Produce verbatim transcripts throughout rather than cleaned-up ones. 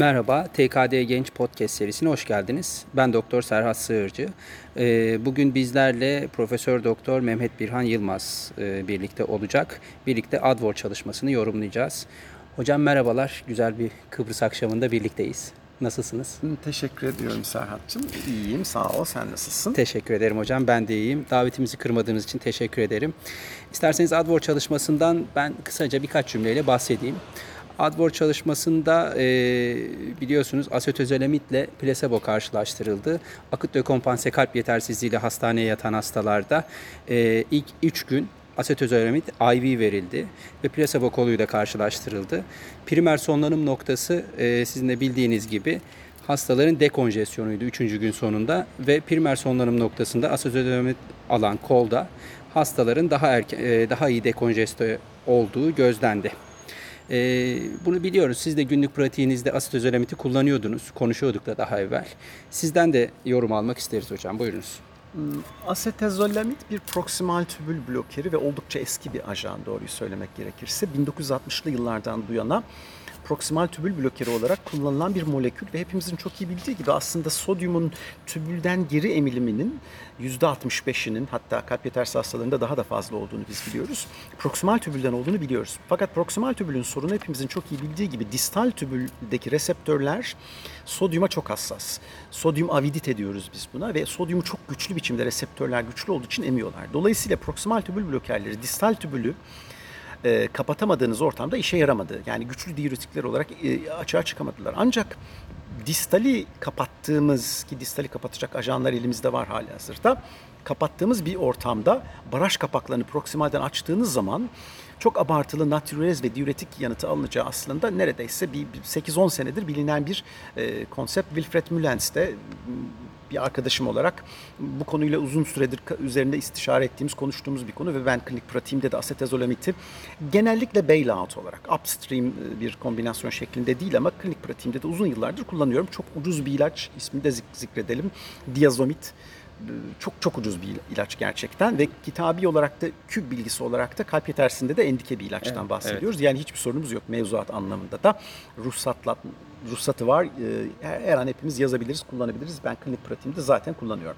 Merhaba, T K D Genç Podcast serisine hoş geldiniz. Ben Doktor Serhat Sığırcı. Bugün bizlerle Profesör Doktor Mehmet Birhan Yılmaz birlikte olacak. Birlikte Advor çalışmasını yorumlayacağız. Hocam merhabalar, güzel bir Kıbrıs akşamında birlikteyiz. Nasılsınız? Teşekkür ediyorum Serhat'cığım. İyiyim, sağ ol. Sen nasılsın? Teşekkür ederim hocam, ben de iyiyim. Davetimizi kırmadığınız için teşekkür ederim. İsterseniz Advor çalışmasından ben kısaca birkaç cümleyle bahsedeyim. Advor çalışmasında e, biliyorsunuz asetözelamitle plasebo karşılaştırıldı. Akut dekompanse kalp yetersizliğiyle hastaneye yatan hastalarda e, ilk üç gün asetözelamit I V verildi ve plasebo koluyla karşılaştırıldı. Primer sonlanım noktası e, sizin de bildiğiniz gibi hastaların dekonjesyonuydu üçüncü gün sonunda ve primer sonlanım noktasında asetözelamit alan kolda hastaların daha erken, e, daha iyi dekonjeste olduğu gözlendi. Ee, bunu biliyoruz. Siz de günlük pratiğinizde asetözelamiti kullanıyordunuz. Konuşuyorduk da daha evvel. Sizden de yorum almak isteriz hocam. Buyurunuz. Asetözelamit bir proksimal tübül blokeri ve oldukça eski bir ajan, doğruyu söylemek gerekirse. bin dokuz yüz altmışlı yıllardan bu yana proksimal tübül blokeri olarak kullanılan bir molekül ve hepimizin çok iyi bildiği gibi aslında sodyumun tübülden geri emiliminin yüzde altmış beşinin hatta kalp yetersiz hastalarında daha da fazla olduğunu biz biliyoruz. Proksimal tübülden olduğunu biliyoruz. Fakat proksimal tübülün sorunu hepimizin çok iyi bildiği gibi distal tübüldeki reseptörler sodyuma çok hassas. Sodyum avidite diyoruz biz buna ve sodyumu çok güçlü biçimde reseptörler güçlü olduğu için emiyorlar. Dolayısıyla proksimal tübül blokerleri distal tübülü E, kapatamadığınız ortamda işe yaramadı. Yani güçlü diüretikler olarak e, açığa çıkamadılar. Ancak distali kapattığımız, ki distali kapatacak ajanlar elimizde var halihazırda, kapattığımız bir ortamda baraj kapaklarını proksimalden açtığınız zaman çok abartılı natriürez ve diüretik yanıtı alınacağı aslında neredeyse bir sekiz on senedir bilinen bir e, konsept. Wilfred Mullens de bir arkadaşım olarak bu konuyla uzun süredir üzerinde istişare ettiğimiz, konuştuğumuz bir konu ve ben klinik pratiğimde de asetözelamiti genellikle bailout olarak, upstream bir kombinasyon şeklinde değil ama klinik pratiğimde de uzun yıllardır kullanıyorum. Çok ucuz bir ilaç, ismini de zikredelim, diazomit. Çok çok ucuz bir ilaç gerçekten ve kitabi olarak da, küp bilgisi olarak da kalp yetersizliğinde de endike bir ilaçtan evet, bahsediyoruz. Evet. Yani hiçbir sorunumuz yok mevzuat anlamında da. Ruhsatla, ruhsatı var. Her an hepimiz yazabiliriz, kullanabiliriz. Ben klinik pratiğimde zaten kullanıyorum.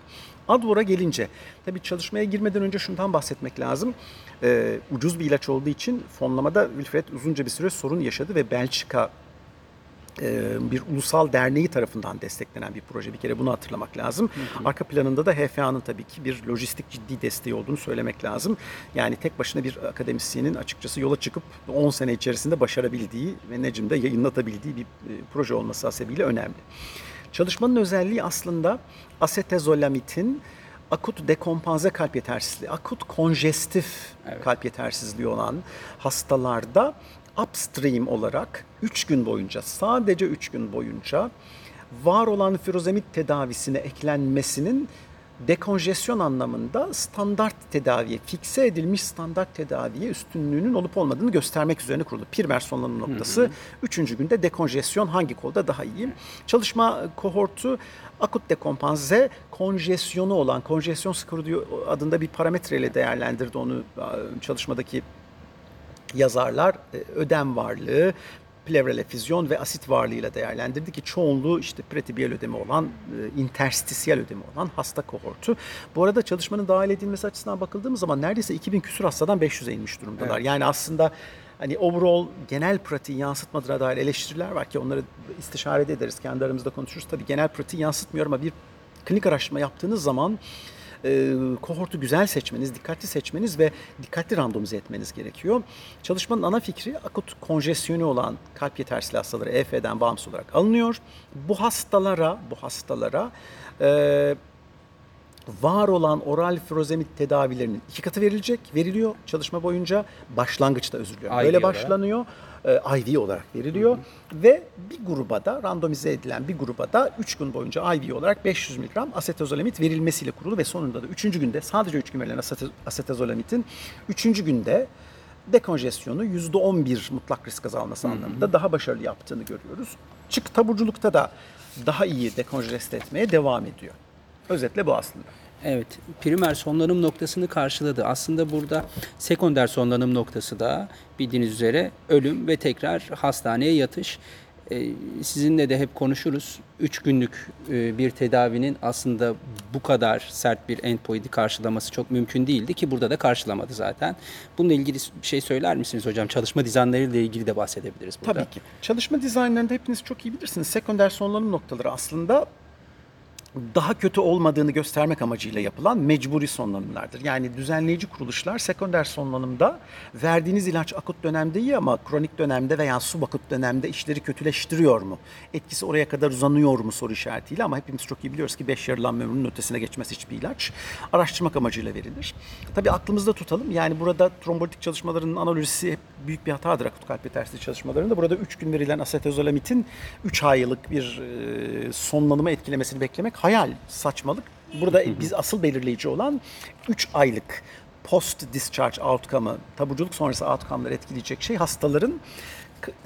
Advor'a gelince, tabii çalışmaya girmeden önce şundan bahsetmek lazım. Ee, ucuz bir ilaç olduğu için fonlamada Wilfred uzunca bir süre sorun yaşadı ve Belçika bir ulusal derneği tarafından desteklenen bir proje. Bir kere bunu hatırlamak lazım. Hı hı. Arka planında da H F A'nın tabii ki bir lojistik ciddi desteği olduğunu söylemek lazım. Yani tek başına bir akademisyenin açıkçası yola çıkıp on sene içerisinde başarabildiği ve Necim'de yayınlatabildiği bir proje olması hasebiyle önemli. Çalışmanın özelliği aslında asetözelamitin akut dekompanse kalp yetersizliği, akut konjestif evet. kalp yetersizliği olan hastalarda upstream olarak üç gün boyunca, sadece üç gün boyunca var olan furosemid tedavisine eklenmesinin dekonjesyon anlamında standart tedaviye, fikse edilmiş standart tedaviye üstünlüğünün olup olmadığını göstermek üzerine kurulu. Primer sonlanım noktası. Hı hı. Üçüncü günde dekonjesyon hangi kolda daha iyi? Çalışma kohortu akut dekompanse konjesyonu olan, konjesyon skoru adında bir parametreyle değerlendirdi onu çalışmadaki yazarlar. Ödem varlığı, plevral efüzyon ve asit varlığıyla değerlendirdi ki çoğunluğu işte pretibiyal ödemi olan, interstisiyel ödemi olan hasta kohortu. Bu arada çalışmanın dahil edilmesi açısından bakıldığımız zaman neredeyse iki bin küsur hastadan beş yüze inmiş durumdalar. Evet. Yani aslında hani overall genel pratiği yansıtmadığına dair eleştiriler var ki onları istişarede ederiz, kendi aramızda konuşuruz. Tabii genel pratiği yansıtmıyor ama bir klinik araştırma yaptığınız zaman E, kohortu güzel seçmeniz, dikkatli seçmeniz ve dikkatli randomize etmeniz gerekiyor. Çalışmanın ana fikri akut konjesyonu olan kalp yetersizliği hastaları E F'den bağımsız olarak alınıyor. Bu hastalara, bu hastalara e, var olan oral furosemid tedavilerinin iki katı verilecek, veriliyor çalışma boyunca. Başlangıçta özür diliyorum. Böyle başlanıyor. I V olarak veriliyor. Hı hı. Ve bir gruba da, randomize edilen bir gruba da üç gün boyunca I V olarak beş yüz miligram asetözelamit verilmesiyle kurulu ve sonunda da üçüncü günde, sadece üç gün verilen asetözelamitin üçüncü günde dekonjesyonu yüzde on bir mutlak risk azalması hı hı. anlamında daha başarılı yaptığını görüyoruz. Çık taburculukta da daha iyi dekonjest etmeye devam ediyor. Özetle bu aslında. Evet, primer sonlanım noktasını karşıladı. Aslında burada sekonder sonlanım noktası da bildiğiniz üzere ölüm ve tekrar hastaneye yatış. sizinle de hep konuşuruz. üç günlük bir tedavinin aslında bu kadar sert bir endpoint'i karşılaması çok mümkün değildi ki burada da karşılamadı zaten. Bununla ilgili bir şey söyler misiniz hocam? Çalışma dizaynlarıyla ilgili de bahsedebiliriz burada. Tabii ki. Çalışma dizaynlarında hepiniz çok iyi bilirsiniz. Sekonder sonlanım noktaları aslında daha kötü olmadığını göstermek amacıyla yapılan mecburi sonlanımlardır. Yani düzenleyici kuruluşlar sekonder sonlanımda verdiğiniz ilaç akut dönemde iyi ama kronik dönemde veya subakut dönemde işleri kötüleştiriyor mu? Etkisi oraya kadar uzanıyor mu soru işaretiyle, ama hepimiz çok iyi biliyoruz ki beş yarılanma ömrünün ötesine geçmez hiçbir ilaç. Araştırmak amacıyla verilir. Tabii aklımızda tutalım, yani burada trombolitik çalışmaların analojisi hep büyük bir hatadır akut kalp yetersizliği çalışmalarında. Burada üç gün verilen asetilozolamitin üç aylık bir sonlanımı etkilemesini beklemek hayal, saçmalık. Burada biz asıl belirleyici olan üç aylık post discharge outcome'ı, taburculuk sonrası outcome'ları etkileyecek şey hastaların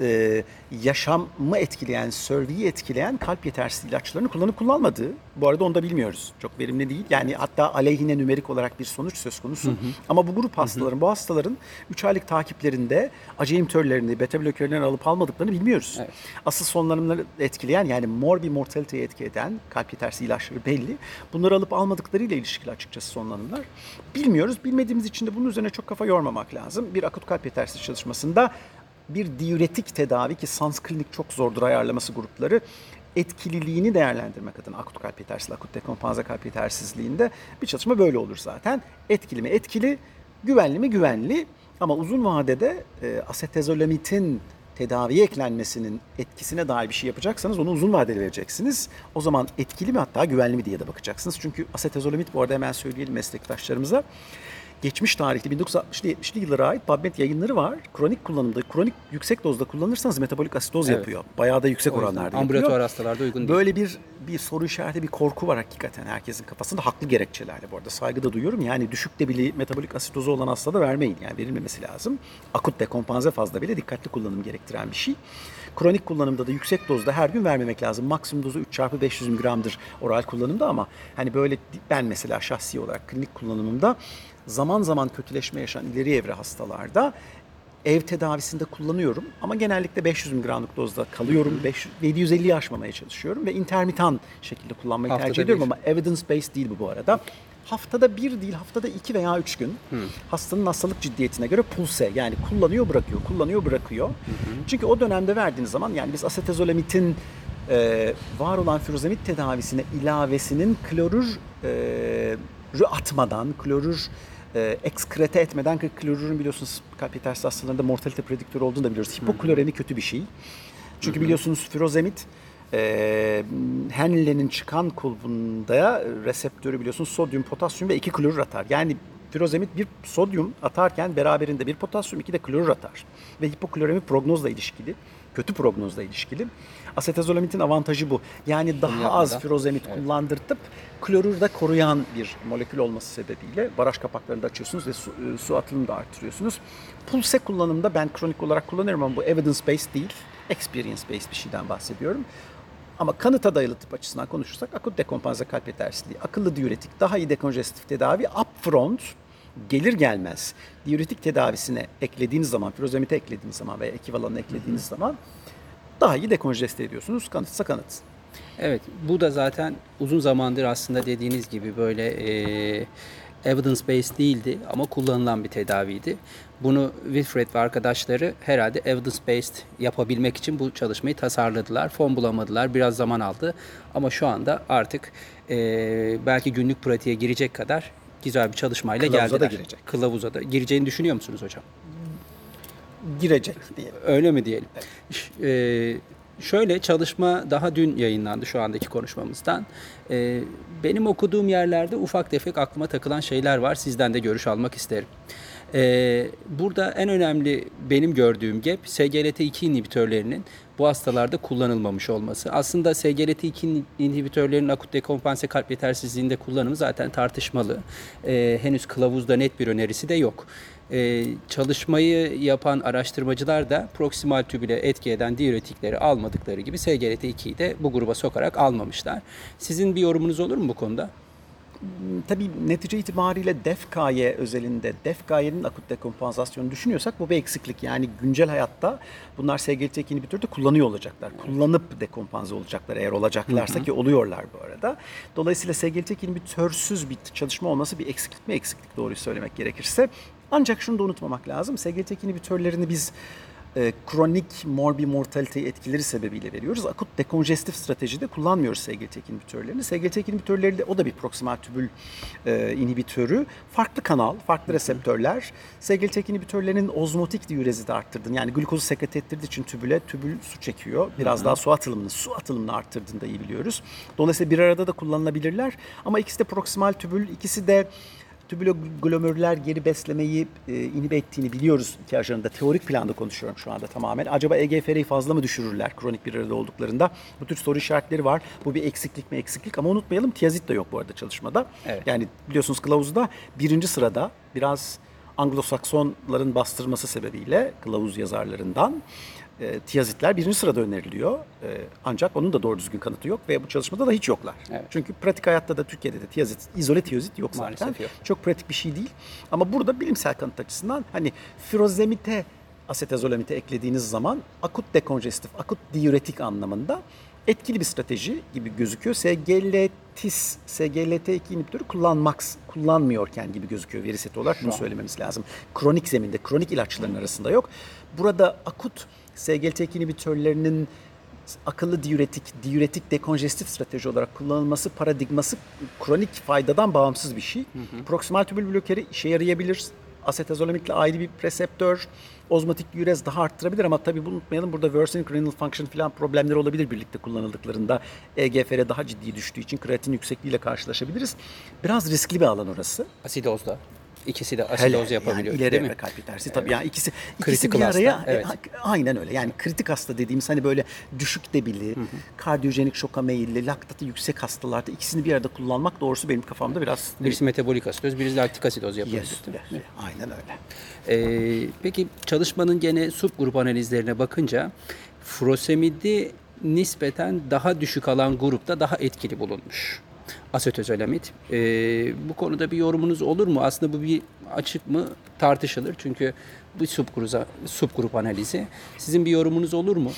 e, yaşamı etkileyen, sörviyi etkileyen kalp yetersiz ilaçlarını kullanıp kullanmadığı. Bu arada onu da bilmiyoruz. Çok verimli değil. Yani hatta aleyhine nümerik olarak bir sonuç söz konusu. Hı hı. Ama bu grup hastaların, hı hı. bu hastaların üç aylık takiplerinde aceyimtörlerini, beta blokörlerini alıp almadıklarını bilmiyoruz. Evet. Asıl sonlanımları etkileyen, yani morbid mortality'yi etki eden kalp yetersiz ilaçları belli. Bunları alıp almadıklarıyla ilişkili açıkçası sonlanımlar. Bilmiyoruz. Bilmediğimiz için de bunun üzerine çok kafa yormamak lazım. Bir akut kalp yetersiz çalışmasında bir diüretik tedavi, ki sans klinik çok zordur ayarlaması grupları, etkililiğini değerlendirmek adına akut kalp yetersizliği, akut dekompanze kalp yetersizliğinde bir çalışma böyle olur zaten. Etkili mi etkili, güvenli mi güvenli, ama uzun vadede e, asetezolamitin tedaviye eklenmesinin etkisine dair bir şey yapacaksanız onu uzun vadeli vereceksiniz. O zaman etkili mi, hatta güvenli mi diye de bakacaksınız. Çünkü asetezolamit, bu arada hemen söyleyelim meslektaşlarımıza, geçmiş tarihli bin dokuz yüz altmışlı yetmişli yıllara ait PubMed yayınları var. Kronik kullanımda, kronik yüksek dozda kullanırsanız metabolik asitoz evet. yapıyor. Bayağı da yüksek oranlarda yapıyor. Ambulatuar hastalarda uygun değil. Böyle bir bir soru işareti, bir korku var hakikaten herkesin kafasında. Haklı gerekçelerle, bu arada saygı da duyuyorum. Yani düşükte bile metabolik asitozu olan hastada vermeyin. Yani verilmemesi lazım. Akut dekompanze fazla bile dikkatli kullanım gerektiren bir şey. Kronik kullanımda da yüksek dozda her gün vermemek lazım. Maksimum dozu üç çarpı beş yüz gramdır oral kullanımda, ama hani böyle ben mesela şahsi olarak klinik kullanımımda zaman zaman kötüleşme yaşayan ileri evre hastalarda ev tedavisinde kullanıyorum, ama genellikle beş yüz gramlık dozda kalıyorum. yedi yüz elliyi aşmamaya çalışıyorum ve intermitan şekilde kullanmayı haftada tercih ediyorum bir. Ama evidence based değil bu bu arada. Haftada bir değil, haftada iki veya üç gün hmm. hastanın hastalık ciddiyetine göre pulse, yani kullanıyor bırakıyor, kullanıyor bırakıyor. Hmm. Çünkü o dönemde verdiğiniz zaman, yani biz asetezolamitin e, var olan furosemid tedavisine ilavesinin klorür e, atmadan, klorür ekskrete etmeden, klorürün biliyorsunuz kalp yetersiz hastalarında mortalite prediktörü olduğunu da biliyoruz. Hipokloremi kötü bir şey. Çünkü biliyorsunuz furosemid e, Henle'nin çıkan kulbunda reseptörü biliyorsunuz sodyum, potasyum ve iki klorür atar. Yani furosemid bir sodyum atarken beraberinde bir potasyum, iki de klorür atar. Ve hipokloremi prognozla ilişkili. Kötü prognozla ilişkili. Asetezolamitin avantajı bu. Yani daha Bunlardan az da. furosemid evet. kullandırtıp klorür de koruyan bir molekül olması sebebiyle baraj kapaklarını da açıyorsunuz ve su, su atılımını da arttırıyorsunuz. Pulse kullanımda ben kronik olarak kullanıyorum, ama bu evidence based değil, experience based bir şeyden bahsediyorum. Ama kanıta dayalı tıp açısından konuşursak akut dekompanze kalp yetersizliği, akıllı diüretik, daha iyi dekonjestif tedavi upfront, gelir gelmez diüretik tedavisine eklediğiniz zaman, furosemide eklediğiniz zaman veya ekivalanına eklediğiniz Hı-hı. zaman daha iyi dekonjeste ediyorsunuz, kanıtsa kanıt. Evet, bu da zaten uzun zamandır aslında dediğiniz gibi böyle e, evidence-based değildi ama kullanılan bir tedaviydi. Bunu Wilfred ve arkadaşları herhalde evidence-based yapabilmek için bu çalışmayı tasarladılar. Fon bulamadılar, biraz zaman aldı, ama şu anda artık e, belki günlük pratiğe girecek kadar güzel bir çalışmayla Kılavuza geldiler. Da girecek. Kılavuza da gireceğini düşünüyor musunuz hocam? Girecek diyelim. Öyle mi diyelim? Evet. Ee, şöyle çalışma daha dün yayınlandı şu andaki konuşmamızdan. Ee, benim okuduğum yerlerde ufak tefek aklıma takılan şeyler var. Sizden de görüş almak isterim. Ee, burada en önemli benim gördüğüm gap S G L T iki inhibitörlerinin bu hastalarda kullanılmamış olması. Aslında S G L T iki inhibitörlerinin akut dekompanse kalp yetersizliğinde kullanımı zaten tartışmalı. Ee, henüz kılavuzda net bir önerisi de yok. Ee, çalışmayı yapan araştırmacılar da proksimal tübüle etki eden diüretikleri almadıkları gibi S G L T ikiyi de bu gruba sokarak almamışlar. Sizin bir yorumunuz olur mu bu konuda? tabii netice itibariyle D E F K'ye özelinde D E F K'nin akut dekompansasyonu düşünüyorsak bu bir eksiklik. Yani güncel hayatta bunlar S G L T iki inhibitörü kullanıyor olacaklar. Kullanıp dekompanze olacaklar eğer olacaklarsa, hı hı, ki oluyorlar bu arada. Dolayısıyla S G L T iki inhibitörsüz bir çalışma olması bir eksiklik mi? Eksiklik, doğruyu söylemek gerekirse. Ancak şunu da unutmamak lazım. S G L T iki inhibitörlerini biz E, kronik morbimortalite etkileri sebebiyle veriyoruz. Akut dekonjestif stratejide kullanmıyoruz S G L T iki inhibitörlerini. S G L T iki inhibitörleri de, o da bir proksimal tübül e, inhibitörü. Farklı kanal, farklı reseptörler. S G L T iki inhibitörlerinin ozmotik diürezi de arttırdığını, yani glukozu sekrete ettirdiği için tübüle, tübül su çekiyor. Biraz, hı-hı, daha su atılımını, su atılımını arttırdığını da iyi biliyoruz. Dolayısıyla bir arada da kullanılabilirler. Ama ikisi de proksimal tübül, ikisi de tübüloglomörüler geri beslemeyi e, inhibe ettiğini biliyoruz iki ajanında. Teorik planda konuşuyorum şu anda tamamen. Acaba E G F R'yi fazla mı düşürürler kronik bir arada olduklarında? Bu tür soru işaretleri var. Bu bir eksiklik mi? Eksiklik, ama unutmayalım tiazit de yok bu arada çalışmada. Evet. Yani biliyorsunuz kılavuzda birinci sırada, biraz Anglo-Saksonların bastırması sebebiyle kılavuz yazarlarından e, tiazitler birinci sırada öneriliyor. E, ancak onun da doğru düzgün kanıtı yok ve bu çalışmada da hiç yoklar. Evet. Çünkü pratik hayatta da Türkiye'de de tiazit, izole tiazit yok zaten. Maalesef yok. Çok pratik bir şey değil. Ama burada bilimsel kanıt açısından hani firozemite, asetazolamite eklediğiniz zaman akut dekonjestif, akut diüretik anlamında etkili bir strateji gibi gözüküyor. S G L T İs, S G L T iki inhibitörü kullanmak, kullanmıyorken gibi gözüküyor veri seti olarak. Bunu söylememiz lazım. Kronik zeminde, kronik ilaçların arasında yok. Burada akut S G L T iki inhibitörlerinin akıllı diüretik, diüretik dekonjestif strateji olarak kullanılması paradigması kronik faydadan bağımsız bir şey. Hı hı. Proksimal tübül blokeri işe yarayabilir. Asetazolamit'le ayrı bir reseptör, ozmotik diürez daha arttırabilir, ama tabii bunu unutmayalım, burada worsening renal function falan problemleri olabilir birlikte kullanıldıklarında. E G F R daha ciddi düştüğü için kreatin yüksekliğiyle karşılaşabiliriz. Biraz riskli bir alan orası. Asidozda. İkisi de asidoz yapabiliyor. Yani ileri kalp tersi tabii. Evet. Yani ikisi, ikisi bir araya hasta, evet. Aynen öyle. Yani kritik hasta dediğimiz hani böyle düşük debili, hı hı, kardiyojenik şoka meyilli, laktatı yüksek hastalarda ikisini bir arada kullanmak doğrusu benim kafamda biraz... Birisi metabolik asidoz, birisi laktik asidoz yapabiliyor. Yes, evet. Aynen öyle. Ee, peki çalışmanın gene subgrup analizlerine bakınca furosemidi nispeten daha düşük alan grupta daha etkili bulunmuş. Asetazolamit. Ee, bu konuda bir yorumunuz olur mu? Aslında bu bir açık mı tartışılır. Çünkü bu subgrup, subgrup analizi. Sizin bir yorumunuz olur mu?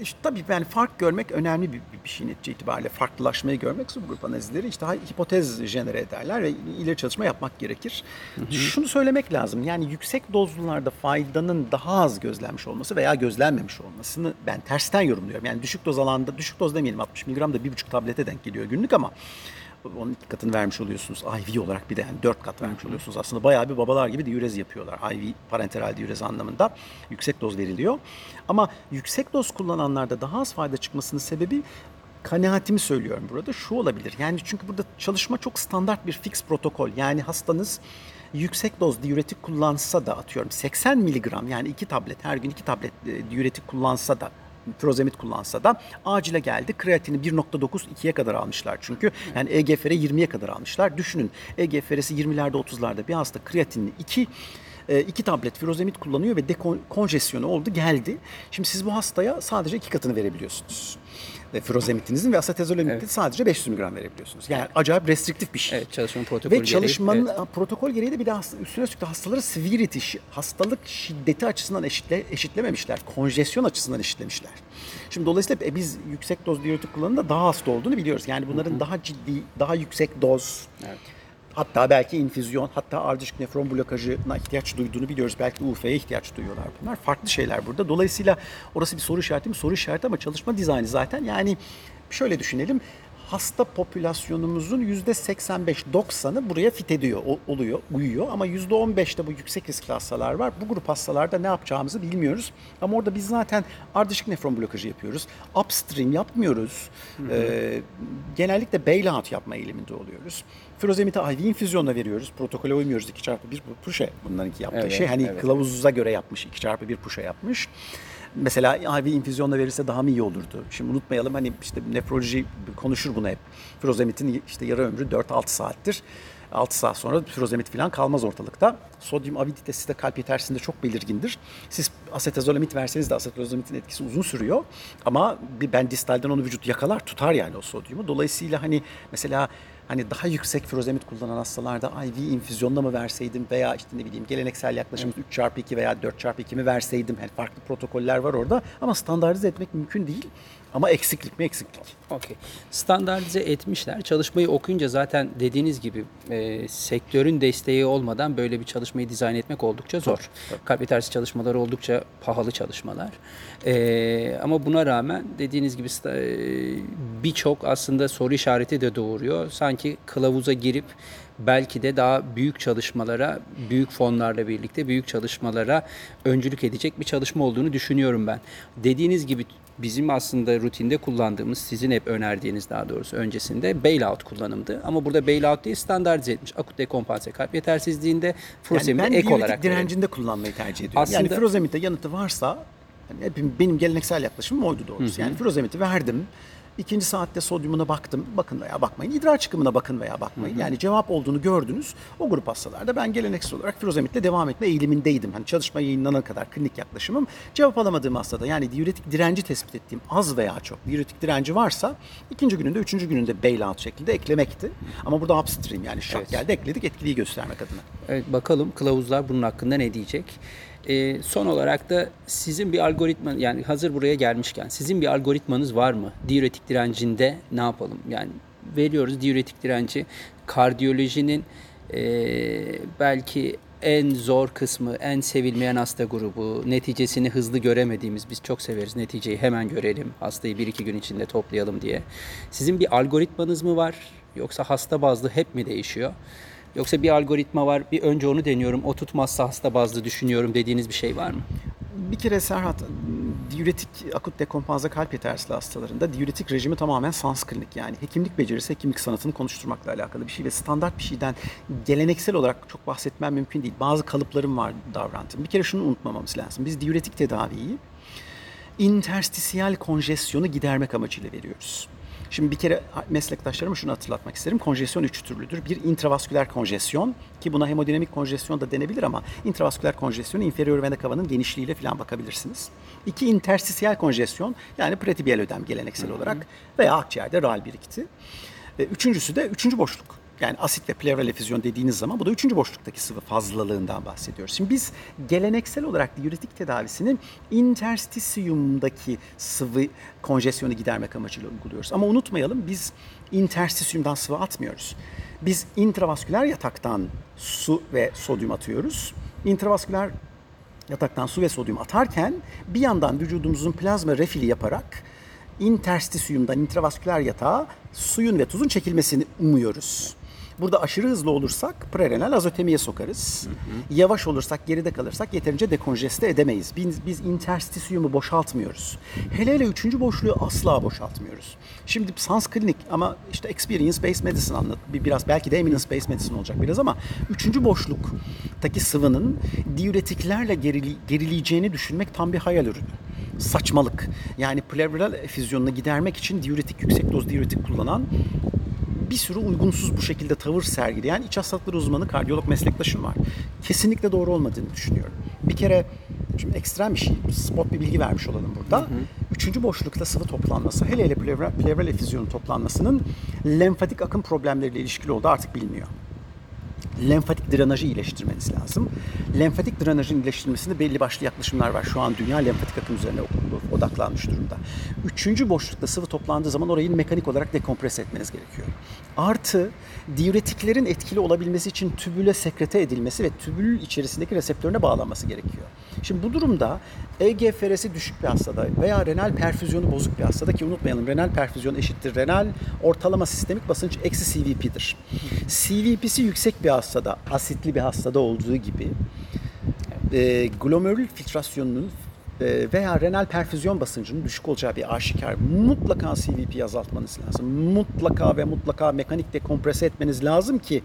İşte tabii yani fark görmek önemli bir, bir şey netice itibariyle. Farklılaşmayı görmek, subgrup analizleri işte hipotez jenere ederler ve ileri çalışma yapmak gerekir. Hı hı. Şunu söylemek lazım. Yani yüksek dozlularda faydanın daha az gözlenmiş olması veya gözlenmemiş olmasını ben tersten yorumluyorum. Yani düşük doz alanda, düşük doz demeyelim, altmış miligramda bir buçuk tablete denk geliyor günlük, ama onun iki katını vermiş oluyorsunuz. I V olarak bir de yani dört kat vermiş oluyorsunuz. Aslında bayağı bir babalar gibi diürez yapıyorlar. I V, parenteral diürez anlamında yüksek doz veriliyor. Ama yüksek doz kullananlarda daha az fayda çıkmasının sebebi, kanaatimi söylüyorum burada, şu olabilir. Yani çünkü burada çalışma çok standart bir fix protokol. Yani hastanız yüksek doz diüretik kullansa da, atıyorum seksen miligram, yani iki tablet, her gün iki tablet diüretik kullansa da, firozemid kullansa da acile geldi. Kreatini bir nokta dokuz ikiye kadar almışlar çünkü. Yani E G F R yirmiye kadar almışlar. Düşünün, E G F R'si yirmilerde otuzlarda bir hasta kreatinini iki, iki tablet firozemid kullanıyor ve dekonjesyonu oldu, geldi. Şimdi siz bu hastaya sadece iki katını verebiliyorsunuz. Firozemitinizin ve asetazolamitin, evet, sadece beş yüz miligram verebiliyorsunuz. Yani acayip restriktif bir şey. Evet, çalışmanın protokol gereği. Ve çalışmanın gereği, evet, protokol gereği de bir de üstüne üstlük de hastaları severity, hastalık şiddeti açısından eşitle, eşitlememişler. Konjesyon açısından eşitlemişler. Şimdi dolayısıyla e, biz yüksek doz diüretik kullanımında daha hasta olduğunu biliyoruz. Yani bunların, hı-hı, daha ciddi, daha yüksek doz... Evet. Hatta belki infüzyon, hatta ardışık nefron blokajına ihtiyaç duyduğunu biliyoruz. Belki U F'ye ihtiyaç duyuyorlar bunlar. Farklı şeyler burada. Dolayısıyla orası bir soru işareti mi? Soru işareti, ama çalışma dizaynı zaten. Yani şöyle düşünelim. Hasta popülasyonumuzun yüzde seksen beş doksanı buraya fit ediyor, oluyor, uyuyor. Ama yüzde on beşte bu yüksek riskli hastalar var. Bu grup hastalarda ne yapacağımızı bilmiyoruz. Ama orada biz zaten ardışık nefron blokajı yapıyoruz. Upstream yapmıyoruz. Hı hı. Ee, genellikle bailout yapma eğiliminde oluyoruz. Firozemid'i I V infüzyonla veriyoruz. Protokole uymuyoruz. iki çarpı bir puşe bunlarınki yaptığı, evet, şey. Hani, evet, kılavuzuza göre yapmış. iki çarpı bir puşe yapmış. Mesela I V infüzyonla verirse daha mı iyi olurdu? Şimdi unutmayalım, hani işte nefroloji konuşur bunu hep. Firozemid'in işte yarı ömrü dört altı saattir. altı saat sonra firozemid falan kalmaz ortalıkta. Sodyum aviditesi de kalp yetersizliğinde çok belirgindir. Siz asetazolamid verseniz de asetazolamidin etkisi uzun sürüyor. Ama ben distalden onu vücut yakalar, tutar yani o sodyumu. Dolayısıyla hani mesela hani daha yüksek firozemid kullanan hastalarda I V infüzyonla mı verseydim veya işte ne bileyim geleneksel yaklaşımımız üç çarpı iki veya dört çarpı iki mi verseydim? Yani farklı protokoller var orada ama standartize etmek mümkün değil. Ama eksiklik mi eksiklik? Okay. Standartize etmişler. Çalışmayı okuyunca zaten dediğiniz gibi e, sektörün desteği olmadan böyle bir çalışmayı dizayn etmek oldukça zor. Tabii, tabii. Kalp yetersiz çalışmaları oldukça pahalı çalışmalar. E, ama buna rağmen dediğiniz gibi e, birçok aslında soru işareti de doğuruyor. Sanki kılavuza girip belki de daha büyük çalışmalara, büyük fonlarla birlikte büyük çalışmalara öncülük edecek bir çalışma olduğunu düşünüyorum ben. Dediğiniz gibi bizim aslında rutinde kullandığımız, sizin hep önerdiğiniz daha doğrusu öncesinde bailout kullanımdı. Ama burada bailout değil, standartize etmiş. Akut dekompanse kalp yetersizliğinde furosemide yani ek olarak. Ben diüretik direncinde kullanmayı tercih ediyorum. Aslında, yani furosemide yanıtı varsa, yani benim geleneksel yaklaşımım oydu doğrusu. Hı. Yani furosemide verdim. İkinci saatte sodyumuna baktım. Bakın veya bakmayın. İdrar çıkımına bakın veya bakmayın. Hı hı. Yani cevap olduğunu gördünüz. O grup hastalarda ben geleneksel olarak firozemitle devam etme eğilimindeydim. Hani çalışma yayınlanana kadar klinik yaklaşımım. Cevap alamadığım hastada yani diüretik direnci tespit ettiğim az veya çok diüretik direnci varsa ikinci gününde, üçüncü gününde bailout şeklinde eklemekti. Ama burada upstream yani şak evet. geldi ekledik etkiliği göstermek adına. Evet, bakalım kılavuzlar bunun hakkında ne diyecek? Ee, son olarak da sizin bir algoritma yani hazır buraya gelmişken sizin bir algoritmanız var mı? Diüretik direncinde ne yapalım? Yani veriyoruz diüretik direnci kardiyolojinin e, belki en zor kısmı, en sevilmeyen hasta grubu, neticesini hızlı göremediğimiz, biz çok severiz neticeyi hemen görelim, hastayı bir iki gün içinde toplayalım diye. Sizin bir algoritmanız mı var? Yoksa hasta bazlı hep mi değişiyor? Yoksa bir algoritma var, bir önce onu deniyorum, o tutmazsa hasta bazlı düşünüyorum dediğiniz bir şey var mı? Bir kere Serhat, diüretik akut dekompanse kalp yetersizliği hastalarında diüretik rejimi tamamen sans klinik yani hekimlik becerisi, hekimlik sanatını konuşturmakla alakalı bir şey ve standart bir şeyden geleneksel olarak çok bahsetmem mümkün değil. Bazı kalıplarım var davrantım. Bir kere şunu unutmamamız lazım, biz diüretik tedaviyi interstisiyel konjesyonu gidermek amacıyla veriyoruz. Şimdi bir kere meslektaşlarıma şunu hatırlatmak isterim. Konjesyon üç türlüdür. Bir intravasküler konjesyon ki buna hemodinamik konjesyon da denebilir ama intravasküler konjesyonu inferior vena cavanın genişliğiyle falan bakabilirsiniz. İki interstisiyel konjesyon yani pretibiyal ödem geleneksel olarak Hı-hı. veya akciğerde ral birikti. Üçüncüsü de üçüncü boşluk. Yani asit ve pleural efüzyon dediğiniz zaman bu da üçüncü boşluktaki sıvı fazlalığından bahsediyoruz. Şimdi biz geleneksel olarak diüretik tedavisinin interstisiyumdaki sıvı konjesyonu gidermek amacıyla uyguluyoruz. Ama unutmayalım biz interstisiyumdan sıvı atmıyoruz. Biz intravasküler yataktan su ve sodyum atıyoruz. İntravasküler yataktan su ve sodyum atarken bir yandan vücudumuzun plazma refili yaparak interstisiyumdan intravasküler yatağa suyun ve tuzun çekilmesini umuyoruz. Burada aşırı hızlı olursak prerenal azotemiye sokarız. Hı hı. Yavaş olursak, geride kalırsak yeterince dekonjeste edemeyiz. Biz, biz interstisiyumu boşaltmıyoruz. Hele hele üçüncü boşluğu asla boşaltmıyoruz. Şimdi sans klinik ama işte experience-based medicine anlat, biraz belki de eminence-based medicine olacak biraz ama üçüncü boşluktaki sıvının diüretiklerle gerili, gerileyeceğini düşünmek tam bir hayal ürünü. Saçmalık. Yani pleural efüzyonunu gidermek için diüretik, yüksek doz diüretik kullanan bir sürü uygunsuz bu şekilde tavır sergileyen iç hastalıkları uzmanı kardiyolog meslektaşım var. Kesinlikle doğru olmadığını düşünüyorum. Bir kere şimdi ekstrem bir şey, spot bir bilgi vermiş olalım burada. Hı hı. Üçüncü boşlukta sıvı toplanması, hele hele pleural, pleural efüzyonu toplanmasının lenfatik akım problemleriyle ilişkili olduğu artık biliniyor. Lenfatik drenajı iyileştirmeniz lazım. Lenfatik drenajın iyileştirilmesinde belli başlı yaklaşımlar var. Şu an dünya lenfatik akım üzerine odaklanmış durumda. Üçüncü boşlukta sıvı toplandığı zaman orayı mekanik olarak dekompres etmeniz gerekiyor. Artı diüretiklerin etkili olabilmesi için tübüle sekrete edilmesi ve tübül içerisindeki reseptörüne bağlanması gerekiyor. Şimdi bu durumda E G F R'si düşük bir hastada veya renal perfüzyonu bozuk bir hastada ki unutmayalım renal perfüzyon eşittir renal ortalama sistemik basınç eksi C V P'dir. C V P'si yüksek bir hastada, asitli bir hastada olduğu gibi e, glomerül filtrasyonunun veya renal perfüzyon basıncının düşük olacağı bir aşikar. Mutlaka C V P'yi azaltmanız lazım. Mutlaka ve mutlaka mekanik dekomprese etmeniz lazım ki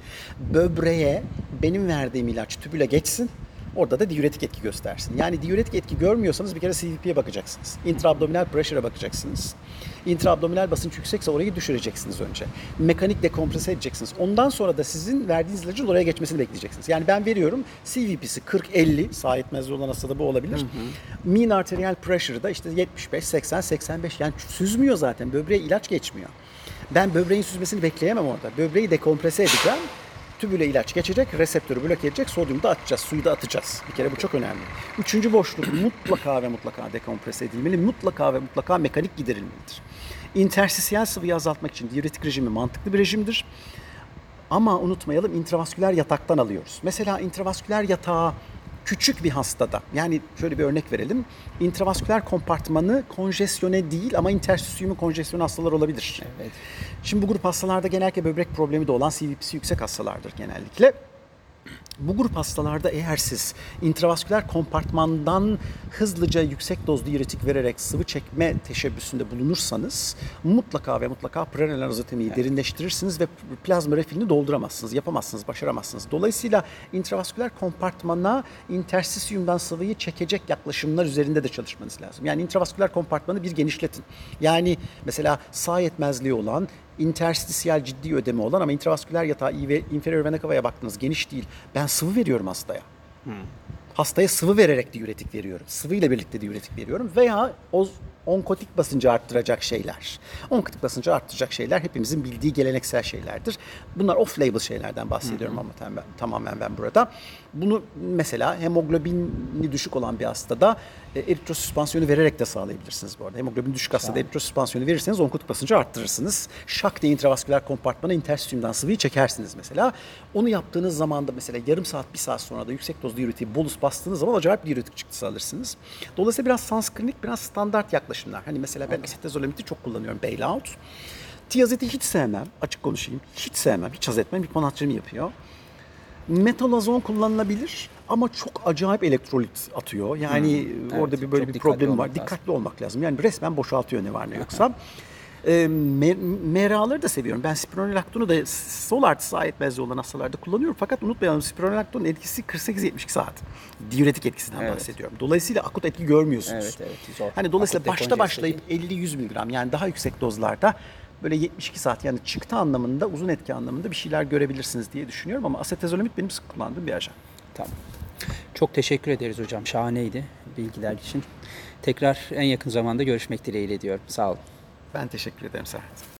böbreğe benim verdiğim ilaç tübüle geçsin. Orada da diüretik etki göstersin. Yani diüretik etki görmüyorsanız bir kere C V P'ye bakacaksınız. Intraabdominal pressure'a bakacaksınız. Intraabdominal basınç yüksekse orayı düşüreceksiniz önce. Mekanik dekomprese edeceksiniz. Ondan sonra da sizin verdiğiniz ilacın oraya geçmesini bekleyeceksiniz. Yani ben veriyorum C V P'si kırk elli, sağ yetmezliği olan hastada bu olabilir. Hı hı. Mean arterial pressure'da işte yetmiş beş, seksen, seksen beş yani süzmüyor zaten. Böbreğe ilaç geçmiyor. Ben böbreğin süzmesini bekleyemem orada. Böbreği dekomprese edeceğim. Tübüle ilaç geçecek, reseptörü bloke edecek, sodyumu da atacağız, suyu da atacağız. Bir kere bu çok önemli. Üçüncü boşluk mutlaka ve mutlaka dekomprese edilmeli, mutlaka ve mutlaka mekanik giderilmelidir. İnterstisiyel sıvıyı azaltmak için diüretik rejimi mantıklı bir rejimdir. Ama unutmayalım, intravasküler yataktan alıyoruz. Mesela intravasküler yatağı küçük bir hastada, yani şöyle bir örnek verelim. İntravasküler kompartmanı konjesyone değil ama interstisyumun konjesyonu hastalar olabilir. Evet. Şimdi bu grup hastalarda genellikle böbrek problemi de olan C V P'si yüksek hastalardır genellikle. Bu grup hastalarda eğer siz intravasküler kompartmandan hızlıca yüksek dozlu diüretik vererek sıvı çekme teşebbüsünde bulunursanız mutlaka ve mutlaka prerenal azotemiyi evet. derinleştirirsiniz ve plazma refilini dolduramazsınız, yapamazsınız, başaramazsınız. Dolayısıyla intravasküler kompartmana interstisyumdan sıvıyı çekecek yaklaşımlar üzerinde de çalışmanız lazım. Yani intravasküler kompartmanı bir genişletin. Yani mesela sağ yetmezliği olan, interstisiyel ciddi ödeme olan ama intravasküler yatağı ve inferior vena cava'ya baktınız geniş değil. Ben sıvı veriyorum hastaya. Hmm. Hastaya sıvı vererek diüretik veriyorum. Sıvı ile birlikte diüretik veriyorum veya o onkotik basıncı arttıracak şeyler. Onkotik basıncı arttıracak şeyler hepimizin bildiği geleneksel şeylerdir. Bunlar off-label şeylerden bahsediyorum hmm. ama ben, tamamen ben burada. Bunu mesela hemoglobini düşük olan bir hastada e, eritrosüspansiyonu vererek de sağlayabilirsiniz bu arada. Hemoglobin düşük hastada yani. Eritrosüspansiyonu verirseniz onkotik basıncı arttırırsınız. Şak diye intravasküler kompartmana interstisyumdan sıvıyı çekersiniz mesela. Onu yaptığınız zaman da mesela yarım saat, bir saat sonra da yüksek dozda diüretiği bolus bastığınız zaman acayip diüretik çıktısı alırsınız. Dolayısıyla biraz sanskrinik, biraz standart yaklaşım. Hani mesela ben esetazolamidi çok kullanıyorum, bailout. Tiazeti hiç sevmem, açık konuşayım. Hiç sevmem, hiç haz etmem. Hiponatremi yapıyor. Metalazon kullanılabilir ama çok acayip elektrolit atıyor. Yani hmm, orada evet, bir böyle bir problem var. Dikkatli lazım. olmak lazım. Yani resmen boşaltıyor ne var ne yoksa. E, M R A'ları da seviyorum. Ben spironolaktonu da sol artı sağ yetmezliği olan hastalarda kullanıyorum. Fakat unutmayalım, spironolaktonun etkisi kırk sekiz yetmiş iki saat. Diüretik etkisinden evet. bahsediyorum. Dolayısıyla akut etki görmüyorsunuz. Evet, evet, zor. Hani dolayısıyla akut başta başlayıp elli yüz miligram, yani daha yüksek dozlarda böyle yetmiş iki saat, yani çıktı anlamında, uzun etki anlamında bir şeyler görebilirsiniz diye düşünüyorum. Ama asetazolamid benim sık kullandığım bir ajan. Tamam. Çok teşekkür ederiz hocam. Şahaneydi bilgiler için. Tekrar en yakın zamanda görüşmek dileğiyle diyorum. Sağ olun. Ben teşekkür ederim Serhat.